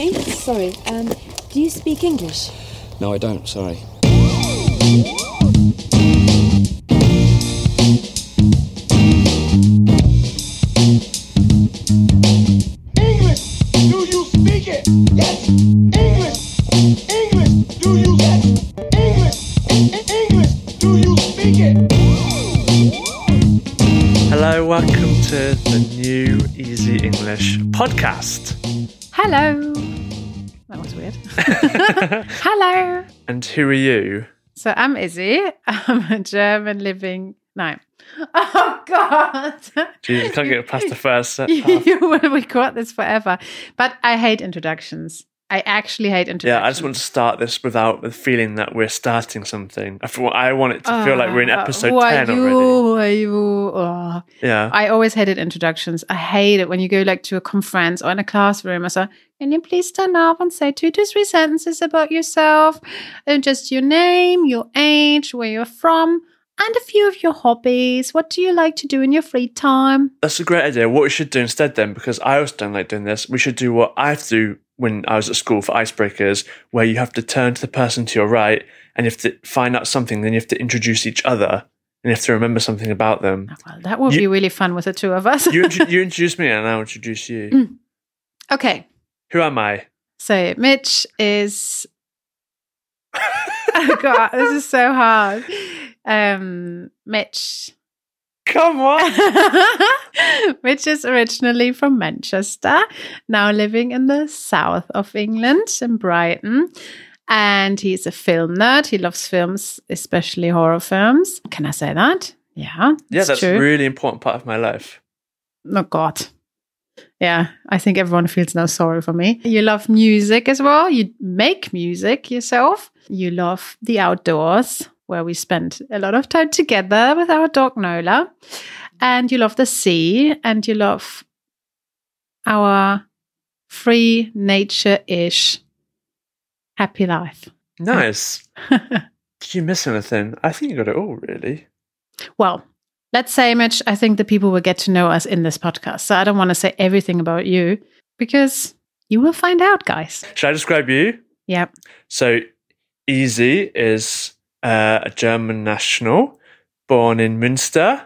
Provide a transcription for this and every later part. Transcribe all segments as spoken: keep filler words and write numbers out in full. me? Sorry, um, do you speak English? No, I don't, sorry. To the new Easy English podcast. Hello. That was weird. Hello. And who are you? So I'm Izzy. I'm a German living... No. Oh, God. Jeez, you can't get past the first half. You will record this forever. But I hate introductions. I actually hate introductions. Yeah, I just want to start this without the feeling that we're starting something. I want it to oh, feel like we're in episode oh, ten you, already. You, oh. Yeah. I always hated introductions. I hate it when you go like to a conference or in a classroom or so. Can you please stand up and say two to three sentences about yourself, and just your name, your age, where you're from, and a few of your hobbies. What do you like to do in your free time? That's a great idea. What we should do instead then, because I also don't like doing this, we should do what I have to do when I was at school for icebreakers, where you have to turn to the person to your right and you have to find out something, then you have to introduce each other and you have to remember something about them. Oh, well, that would you, be really fun with the two of us. you, you introduce me and I'll introduce you. Mm. Okay. Who am I? So Mitch is... oh, God, this is so hard. Um, Mitch... Come on! Mitch is originally from Manchester, now living in the south of England, in Brighton. And he's a film nerd. He loves films, especially horror films. Can I say that? Yeah. Yeah, that's a really important part of my life. Oh, God. Yeah, I think everyone feels now sorry for me. You love music as well. You make music yourself. You love the outdoors, where we spend a lot of time together with our dog Nola. And you love the sea, and you love our free nature-ish happy life. Nice. Did you miss anything? I think you got it all, really. Well, let's say, Mitch, I think the people will get to know us in this podcast. So I don't want to say everything about you, because you will find out, guys. Should I describe you? Yep. So Izzy is... Uh, a German national, born in Münster,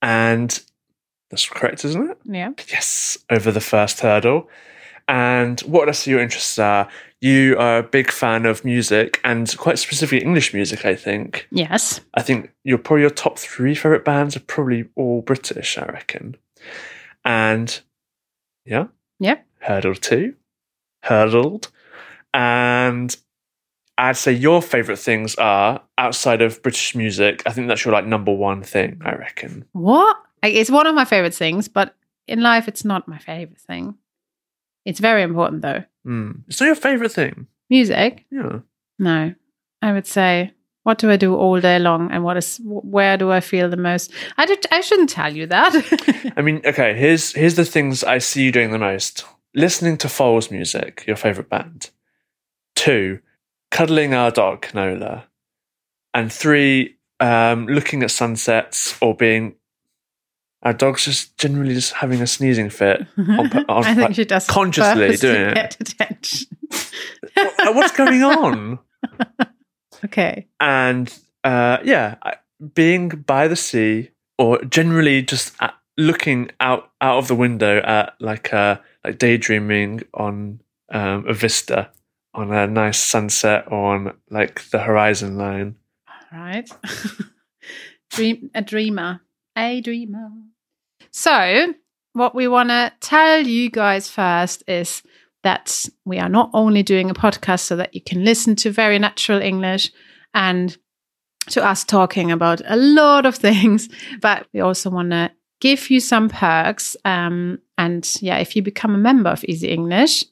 and that's correct, isn't it? Yeah. Yes, over the first hurdle. And what else are your interests are? You are a big fan of music, and quite specifically English music, I think. Yes. I think your probably your top three favourite bands are probably all British, I reckon. And, yeah? Yeah. Hurdle two. Hurdled. And... I'd say your favourite things are, outside of British music, I think that's your like number one thing, I reckon. What? It's one of my favourite things, but in life it's not my favourite thing. It's very important, though. Mm. It's not your favourite thing? Music? Yeah. No. I would say, what do I do all day long, and what is where do I feel the most? I, did, I shouldn't tell you that. I mean, okay, here's, here's the things I see you doing the most. Listening to Foals music, your favourite band. Two... Cuddling our dog, Nola. And three, um, looking at sunsets or being... Our dog's just generally just having a sneezing fit. On, on, I think like, she does consciously doing it. Attention. what, what's going on? Okay. And uh, yeah, being by the sea or generally just at, looking out, out of the window at like, a, like daydreaming on um, a vista. On a nice sunset or on like the horizon line. All right. Dream, a dreamer. A dreamer. So what we want to tell you guys first is that we are not only doing a podcast so that you can listen to very natural English and to us talking about a lot of things, but we also want to give you some perks. Um, and yeah, if you become a member of Easy English,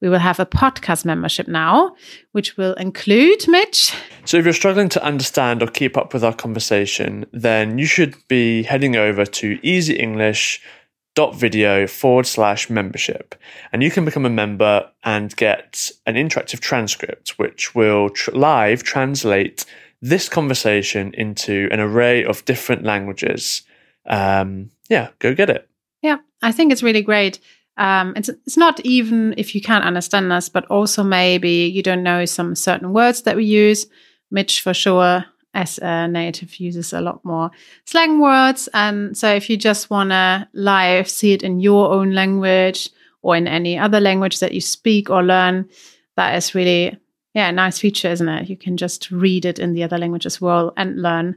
we will have a podcast membership now, which will include Mitch. So if you're struggling to understand or keep up with our conversation, then you should be heading over to easyenglish.video forward slash membership. And you can become a member and get an interactive transcript, which will tr- live translate this conversation into an array of different languages. Um, yeah, go get it. Yeah, I think it's really great. Um, it's, it's not even if you can't understand us, but also maybe you don't know some certain words that we use. Mitch, for sure, as a native, uses a lot more slang words. And so if you just want to live, see it in your own language or in any other language that you speak or learn, that is really, yeah, a nice feature, isn't it? You can just read it in the other language as well and learn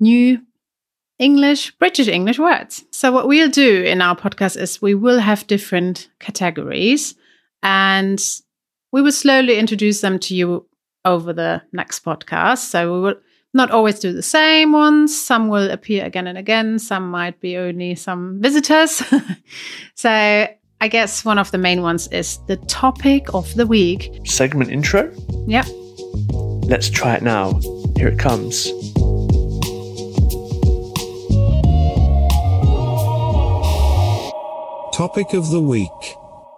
new English, British English words. So what we'll do in our podcast is we will have different categories and we will slowly introduce them to you over the next podcast. So we will not always do the same ones. Some will appear again and again. Some might be only some visitors. So I guess one of the main ones is the topic of the week. Segment intro? Yep. Let's try it now. Here it comes. Topic of the week.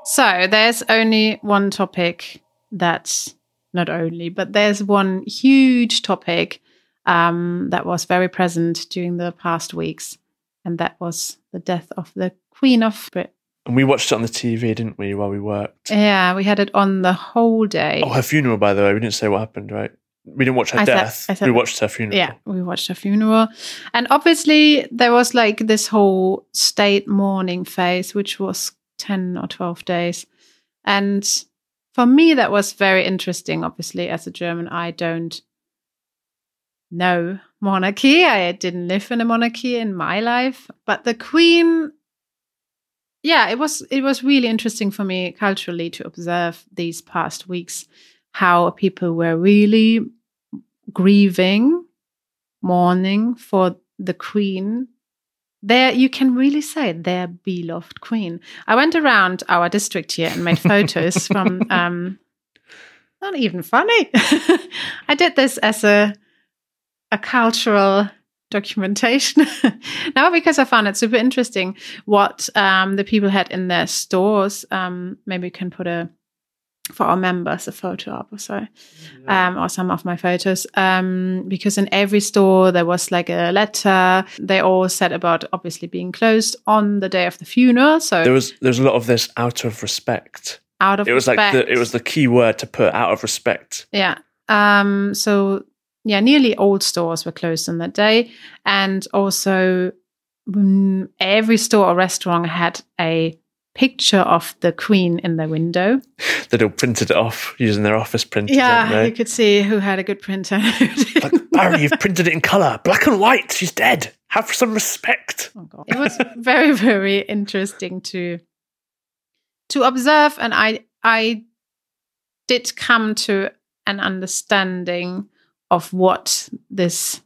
So there's only one topic that's not only, but there's one huge topic um, that was very present during the past weeks, and that was the death of the Queen of Britain. And we watched it on the T V, didn't we, while we worked? Yeah, we had it on the whole day. Oh, her funeral, by the way. We didn't say what happened, right? We didn't watch her I death. Said, I said, we watched her funeral. Yeah, we watched her funeral. And obviously, there was like this whole state mourning phase, which was ten or twelve days. And for me, that was very interesting. Obviously, as a German, I don't know monarchy. I didn't live in a monarchy in my life. But the Queen, yeah, it was it was really interesting for me culturally to observe these past weeks, how people were really grieving, mourning for the Queen. There, you can really say their beloved Queen. I went around our district here and made photos from, um, not even funny. I did this as a, a cultural documentation now because I found it super interesting what um, the people had in their stores. Um, maybe we can put a, for our members, a photo up or so, yeah. um, or some of my photos, um, because in every store there was like a letter. They all said about obviously being closed on the day of the funeral. So there was there's a lot of this out of respect. Out of it was respect. Like the, it was the key word to put, out of respect. Yeah. Um. So yeah, nearly all stores were closed on that day, and also mm, every store or restaurant had a picture of the Queen in their window. They'd all printed it off using their office printer. Yeah, you could see who had a good printer. Like, Barry, you've printed it in colour, black and white. She's dead. Have some respect. Oh God. It was very, very interesting to to observe, and I I did come to an understanding of what this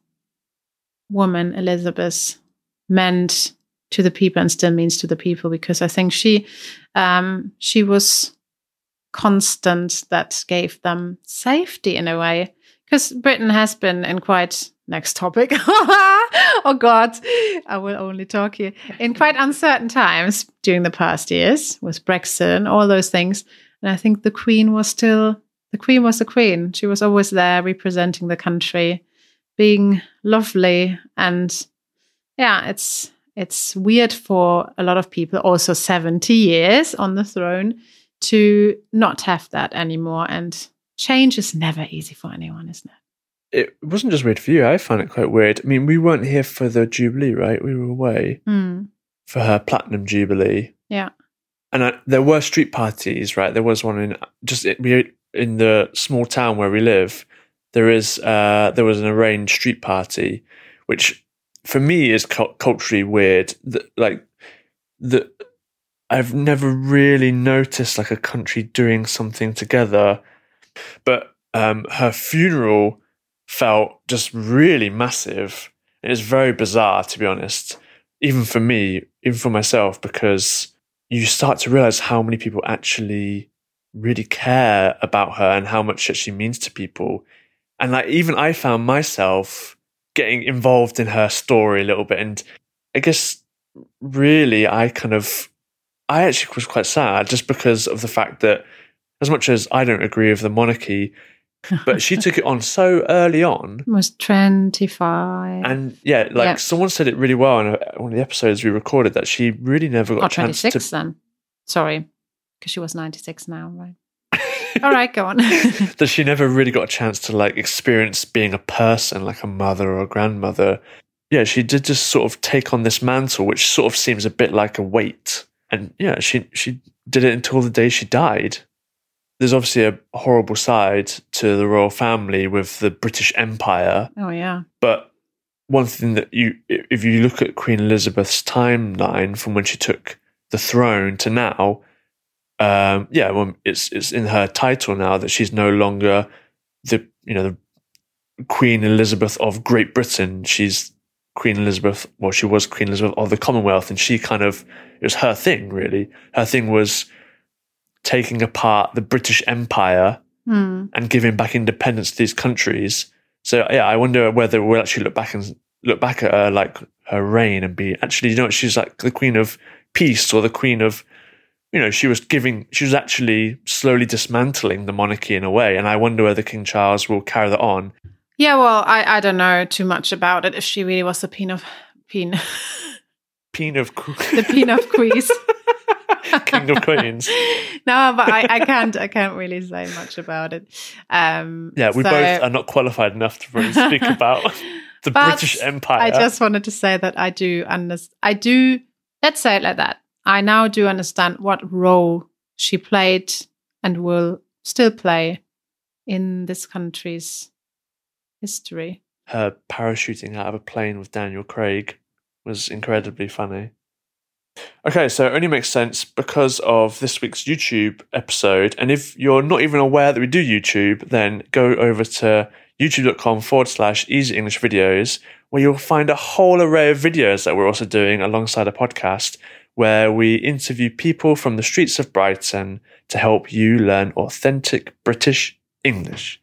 woman Elizabeth meant to the people and still means to the people, because I think she um, she was constant, that gave them safety in a way, because Britain has been in quite, next topic, oh God, I will only talk here, in quite uncertain times during the past years with Brexit and all those things. And I think the Queen was still, the Queen was the Queen. She was always there representing the country, being lovely. And yeah, it's It's weird for a lot of people, also seventy years on the throne, to not have that anymore. And change is never easy for anyone, isn't it? It wasn't just weird for you. I found it quite weird. I mean, we weren't here for the Jubilee, right? We were away mm. for her Platinum Jubilee. Yeah. And I, there were street parties, right? There was one in just we in the small town where we live. There is uh, there was an arranged street party, which for me is cu- culturally weird. The, like the I've never really noticed like a country doing something together, but um, her funeral felt just really massive. It was very bizarre, to be honest, even for me, even for myself, because you start to realize how many people actually really care about her and how much she means to people. And like even I found myself getting involved in her story a little bit. And I guess really I kind of, I actually was quite sad just because of the fact that as much as I don't agree with the monarchy, but she took it on so early on. Was twenty-five. And yeah, like yep. Someone said it really well in one of the episodes we recorded, that she really never got or a chance to- twenty-six then. Sorry, because she was ninety-six now, right? All right, go on. That she never really got a chance to, like, experience being a person, like a mother or a grandmother. Yeah, she did just sort of take on this mantle, which sort of seems a bit like a weight. And yeah, she she did it until the day she died. There's obviously a horrible side to the royal family with the British Empire. Oh, yeah. But one thing that you, if you look at Queen Elizabeth's timeline from when she took the throne to now, um, yeah, well, it's it's in her title now that she's no longer the, you know, the Queen Elizabeth of Great Britain. She's Queen Elizabeth, well, she was Queen Elizabeth of the Commonwealth, and she kind of, it was her thing, really. Her thing was taking apart the British Empire mm. and giving back independence to these countries. So, yeah, I wonder whether we'll actually look back and look back at her, like, her reign and be, actually, you know, she's like the Queen of Peace or the Queen of, you know, she was giving, she was actually slowly dismantling the monarchy in a way. And I wonder whether King Charles will carry that on. Yeah, well, I, I don't know too much about it. If she really was the peen of peen, peen of the peen of queens, king of queens. No, but I, I can't. I can't really say much about it. Um, yeah, we so, both are not qualified enough to really speak about the British Empire. I just wanted to say that I do understand. I do. Let's say it like that. I now do understand what role she played and will still play in this country's history. Her parachuting out of a plane with Daniel Craig was incredibly funny. Okay, so it only makes sense because of this week's YouTube episode. And if you're not even aware that we do YouTube, then go over to youtube.com forward slash easy English videos, where you'll find a whole array of videos that we're also doing alongside a podcast, where we interview people from the streets of Brighton to help you learn authentic British English.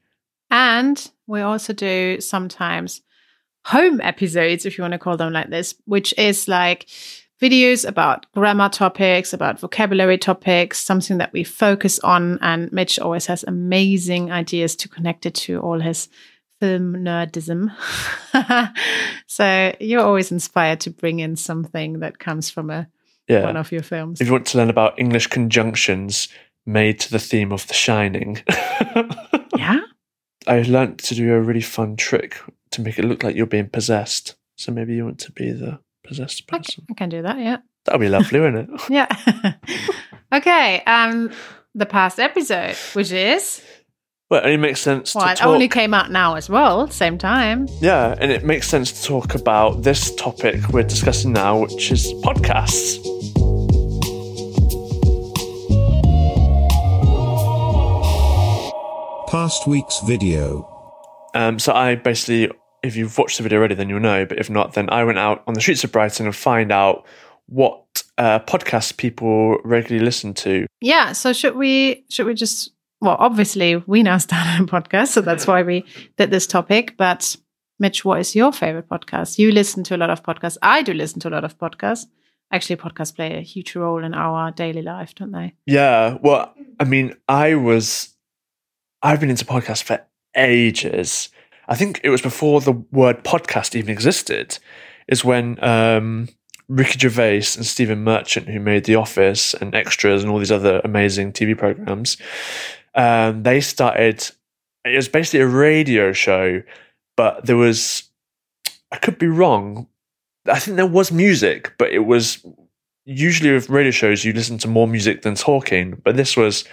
And we also do sometimes home episodes, if you want to call them like this, which is like videos about grammar topics, about vocabulary topics, something that we focus on. And Mitch always has amazing ideas to connect it to all his film nerdism. So you're always inspired to bring in something that comes from a yeah. one of your films. If you want to learn about English conjunctions made to the theme of The Shining. Yeah? I learned to do a really fun trick to make it look like you're being possessed. So maybe you want to be the possessed person. I can do that, yeah. That'll be lovely, wouldn't it? Yeah. Okay, um, the past episode, which is... Well, it only makes sense well, to talk... Well, it only came out now as well, same time. Yeah, and it makes sense to talk about this topic we're discussing now, which is podcasts. Past week's video. Um, so I basically, if you've watched the video already, then you'll know. But if not, then I went out on the streets of Brighton and find out what uh, podcasts people regularly listen to. Yeah. So should we? Should we just? Well, obviously, we now start a podcast, so that's why we did this topic. But Mitch, what is your favorite podcast? You listen to a lot of podcasts. I do listen to a lot of podcasts. Actually, podcasts play a huge role in our daily life, don't they? Yeah. Well, I mean, I was. I've been into podcasts for ages. I think it was before the word podcast even existed, is when um, Ricky Gervais and Stephen Merchant, who made The Office and Extras and all these other amazing T V programs, um, they started, it was basically a radio show, but there was, I could be wrong, I think there was music, but it was, usually with radio shows, you listen to more music than talking, but this was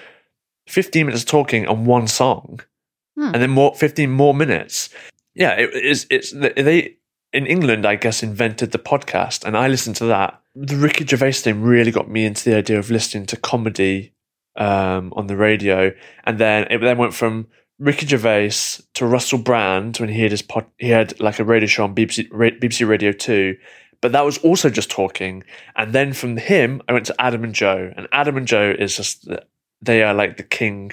fifteen minutes of talking on one song, hmm. and then more fifteen more minutes. Yeah, it is. It's they in England, I guess, invented the podcast, and I listened to that. The Ricky Gervais thing really got me into the idea of listening to comedy um, on the radio, and then it then went from Ricky Gervais to Russell Brand when he had his pod, he had like a radio show on B B C Radio two. But that was also just talking, and then from him, I went to Adam and Joe, and Adam and Joe is just. They are like the king,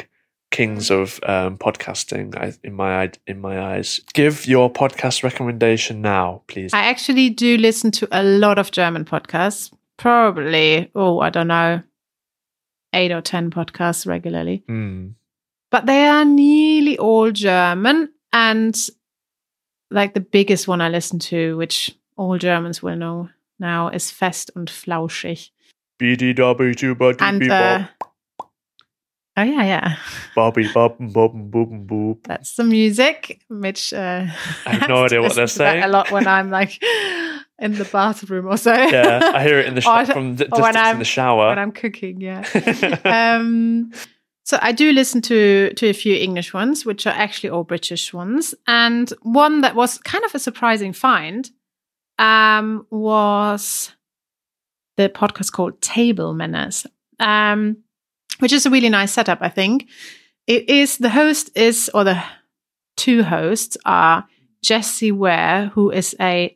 kings of um, podcasting I, in my in my eyes. Give your podcast recommendation now, please. I actually do listen to a lot of German podcasts. Probably, oh, I don't know, eight or ten podcasts regularly. Mm. But they are nearly all German, and like the biggest one I listen to, which all Germans will know now, is Fest und Flauschig. B D W two, and, uh, oh, yeah, yeah. Bobby, bob, bob, bob, bob. That's the music, Mitch. Uh, I have no idea what they're saying. A lot when I'm like in the bathroom or so. Yeah, I hear it in the sh- or, from the distance in the shower. When I'm cooking, yeah. um, so I do listen to, to a few English ones, which are actually all British ones. And one that was kind of a surprising find um, was the podcast called Table Manners. Um Which is a really nice setup, I think. It is, the host is, or the two hosts are Jessie Ware, who is a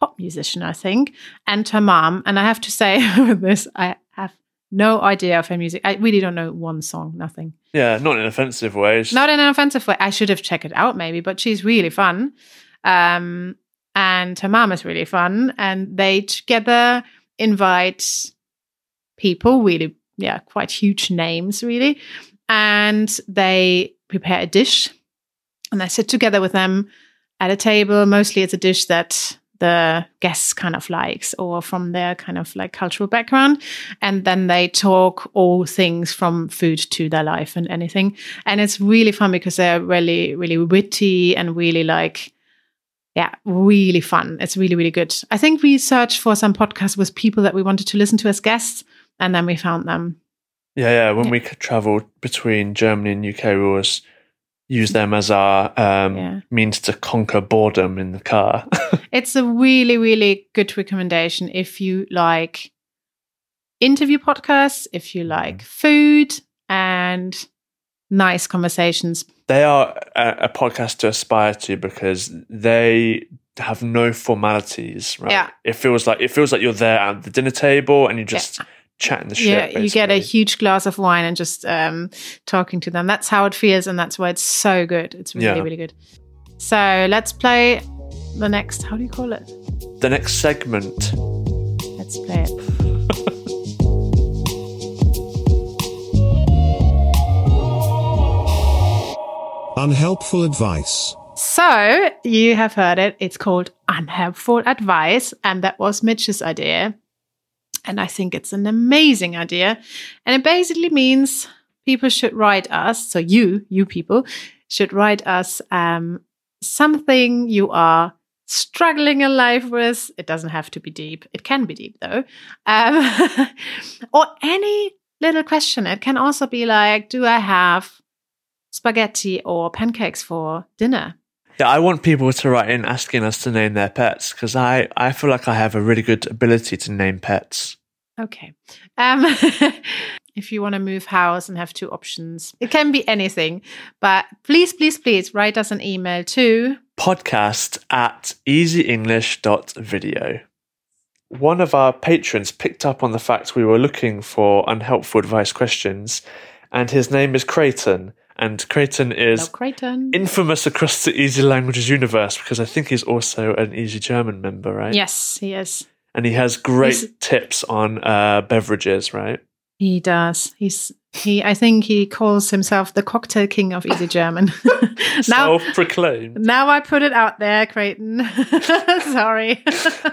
pop musician, I think, and her mom. And I have to say with this, I have no idea of her music. I really don't know one song, nothing. Yeah, not in an offensive way. Just... Not in an offensive way. I should have checked it out maybe, but she's really fun. Um, and her mom is really fun. And they together invite people, really yeah, quite huge names, really. And they prepare a dish and I sit together with them at a table. Mostly it's a dish that the guests kind of likes or from their kind of like cultural background. And then they talk all things from food to their life and anything. And it's really fun because they're really, really witty and really like, yeah, really fun. It's really, really good. I think we searched for some podcasts with people that we wanted to listen to as guests. And then we found them. Yeah, yeah. When yeah. we travelled between Germany and U K, we always use them as our um, yeah. means to conquer boredom in the car. It's a really, really good recommendation if you like interview podcasts, if you like mm. food and nice conversations. They are a, a podcast to aspire to because they... have no formalities, right? Yeah. It feels like it feels like you're there at the dinner table and you're just yeah. chatting the shit. Yeah, basically. You get a huge glass of wine and just um, talking to them. That's how it feels and that's why it's so good. It's really, yeah. really good. So let's play the next, how do you call it? The next segment. Let's play it. Unhelpful advice. So, you have heard it. It's called Unhelpful Advice, and that was Mitch's idea. And I think it's an amazing idea. And it basically means people should write us, so you, you people, should write us um, something you are struggling in life with. It doesn't have to be deep. It can be deep, though. Um, or any little question. It can also be like, do I have spaghetti or pancakes for dinner? Yeah, I want people to write in asking us to name their pets because I, I feel like I have a really good ability to name pets. Okay. Um, if you want to move house and have two options, it can be anything. But please, please, please write us an email to podcast at easy english dot video. One of our patrons picked up on the fact we were looking for unhelpful advice questions, and his name is Creighton. And Creighton is Creighton. Infamous across the Easy Languages universe because I think he's also an Easy German member, right? Yes, he is. And he has great he's, tips on uh, beverages, right? He does. He's he. I think he calls himself the cocktail king of Easy German. Self-proclaimed. Now I put it out there, Creighton. Sorry.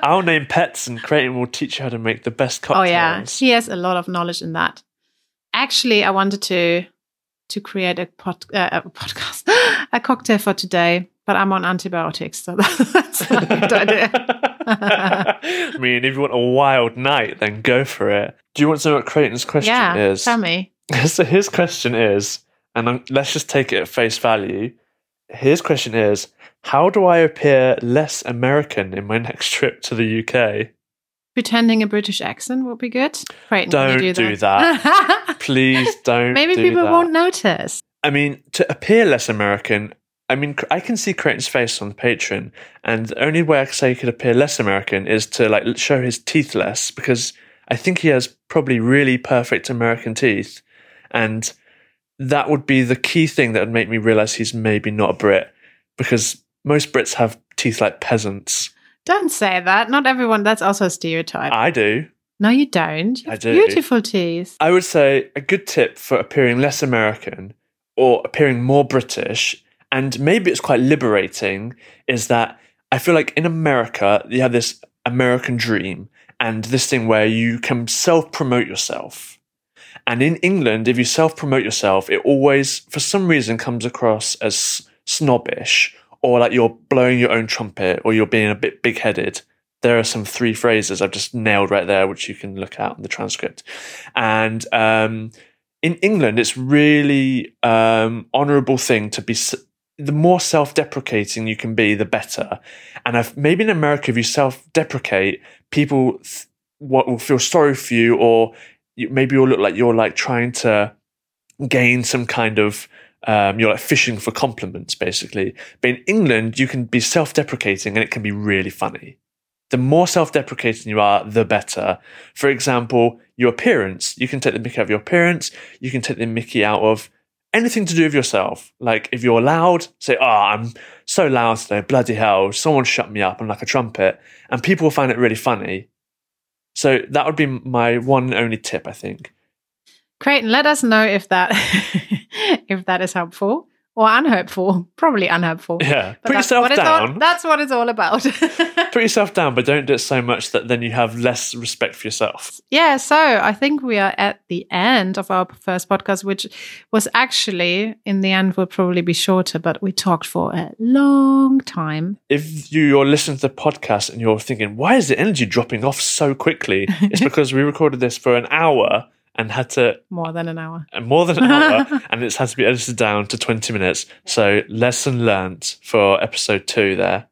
I'll name pets and Creighton will teach you how to make the best cocktails. Oh, yeah. He has a lot of knowledge in that. Actually, I wanted to... to create a, pod, uh, a podcast, a cocktail for today, but I'm on antibiotics, so that's not a good idea. I mean, if you want a wild night, then go for it. Do you want to know what Creighton's question yeah, is? Yeah, tell me. So his question is, and I'm, let's just take it at face value. His question is, how do I appear less American in my next trip to the U K? Pretending a British accent would be good. Creighton, don't do that. Do that. Please don't Maybe do that. Maybe people won't notice. I mean, to appear less American, I mean, I can see Creighton's face on the Patreon, and the only way I could say he could appear less American is to like show his teeth less, because I think he has probably really perfect American teeth, and that would be the key thing that would make me realise he's maybe not a Brit, because most Brits have teeth like peasants. Don't say that. Not everyone. That's also a stereotype. I do. No, you don't. You have I do. Beautiful teeth. I would say a good tip for appearing less American or appearing more British, and maybe it's quite liberating, is that I feel like in America, you have this American dream and this thing where you can self-promote yourself. And in England, if you self-promote yourself, it always, for some reason, comes across as snobbish, or like you're blowing your own trumpet, or you're being a bit big-headed. There are some three phrases I've just nailed right there, which you can look out in the transcript. And um, in England, it's really um, honourable thing to be... S- the more self-deprecating you can be, the better. And I've, maybe in America, if you self-deprecate, people th- what will feel sorry for you, or... maybe you'll look like you're like trying to gain some kind of, um, you're like fishing for compliments, basically. But in England, you can be self-deprecating and it can be really funny. The more self-deprecating you are, the better. For example, your appearance. You can take the mickey out of your appearance. You can take the mickey out of anything to do with yourself. Like if you're loud, say, oh, I'm so loud today, bloody hell, someone shut me up, I'm like a trumpet. And people will find it really funny. So that would be my one only tip, I think. Creighton, let us know if that if that is helpful or unhelpful. Probably unhelpful. Yeah, but put yourself down. All, that's what it's all about. Put yourself down, but don't do it so much that then you have less respect for yourself. Yeah, so I think we are at the end of our first podcast, which was actually, in the end, will probably be shorter, but we talked for a long time. If you're listening to the podcast and you're thinking, why is the energy dropping off so quickly? It's because we recorded this for an hour and had to... More than an hour. And more than an hour, and it's had to be edited down to twenty minutes. So lesson learnt for episode two there.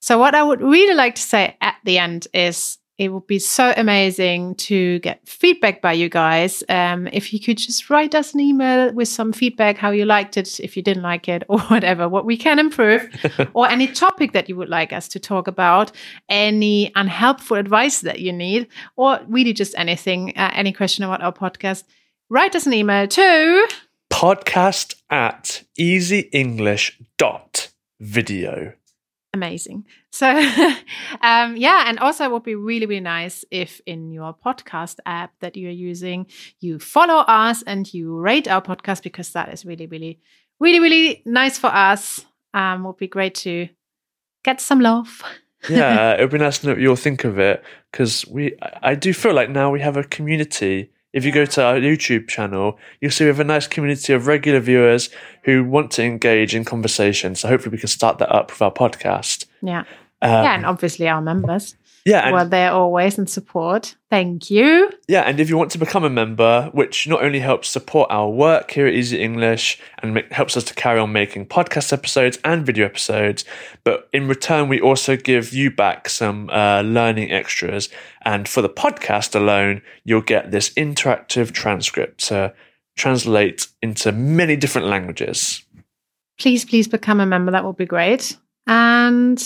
So what I would really like to say at the end is it would be so amazing to get feedback by you guys. Um, if you could just write us an email with some feedback, how you liked it, if you didn't like it or whatever, what we can improve, or any topic that you would like us to talk about, any unhelpful advice that you need, or really just anything, uh, any question about our podcast, write us an email to... podcast at easy english dot video. Amazing. So, um, yeah, and also it would be really, really nice if in your podcast app that you're using, you follow us and you rate our podcast, because that is really, really, really, really nice for us. Um, it would be great to get some love. Yeah, it would be nice to know what you all think of it, because we, I do feel like now we have a community. If you go to our YouTube channel, you'll see we have a nice community of regular viewers who want to engage in conversation. So hopefully we can start that up with our podcast. Yeah. Um, yeah, and obviously our members. Yeah. Well, they're always in support. Thank you. Yeah, and if you want to become a member, which not only helps support our work here at Easy English and make, helps us to carry on making podcast episodes and video episodes, but in return, we also give you back some uh, learning extras. And for the podcast alone, you'll get this interactive transcript to translate into many different languages. Please, please become a member. That will be great. And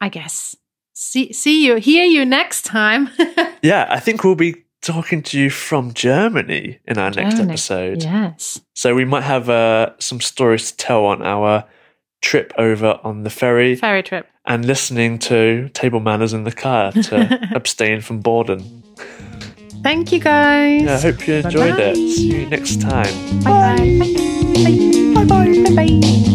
I guess... See, see you, hear you next time. Yeah, I think we'll be talking to you from Germany in our Germany. next episode. Yes. So we might have uh, some stories to tell on our trip over on the ferry. Ferry trip. And listening to Table Manners in the car to abstain from boredom. Thank you, guys. Yeah, I hope you enjoyed Bye-bye. it. See you next time. Bye-bye. Bye-bye. Bye-bye. Bye-bye. Bye-bye.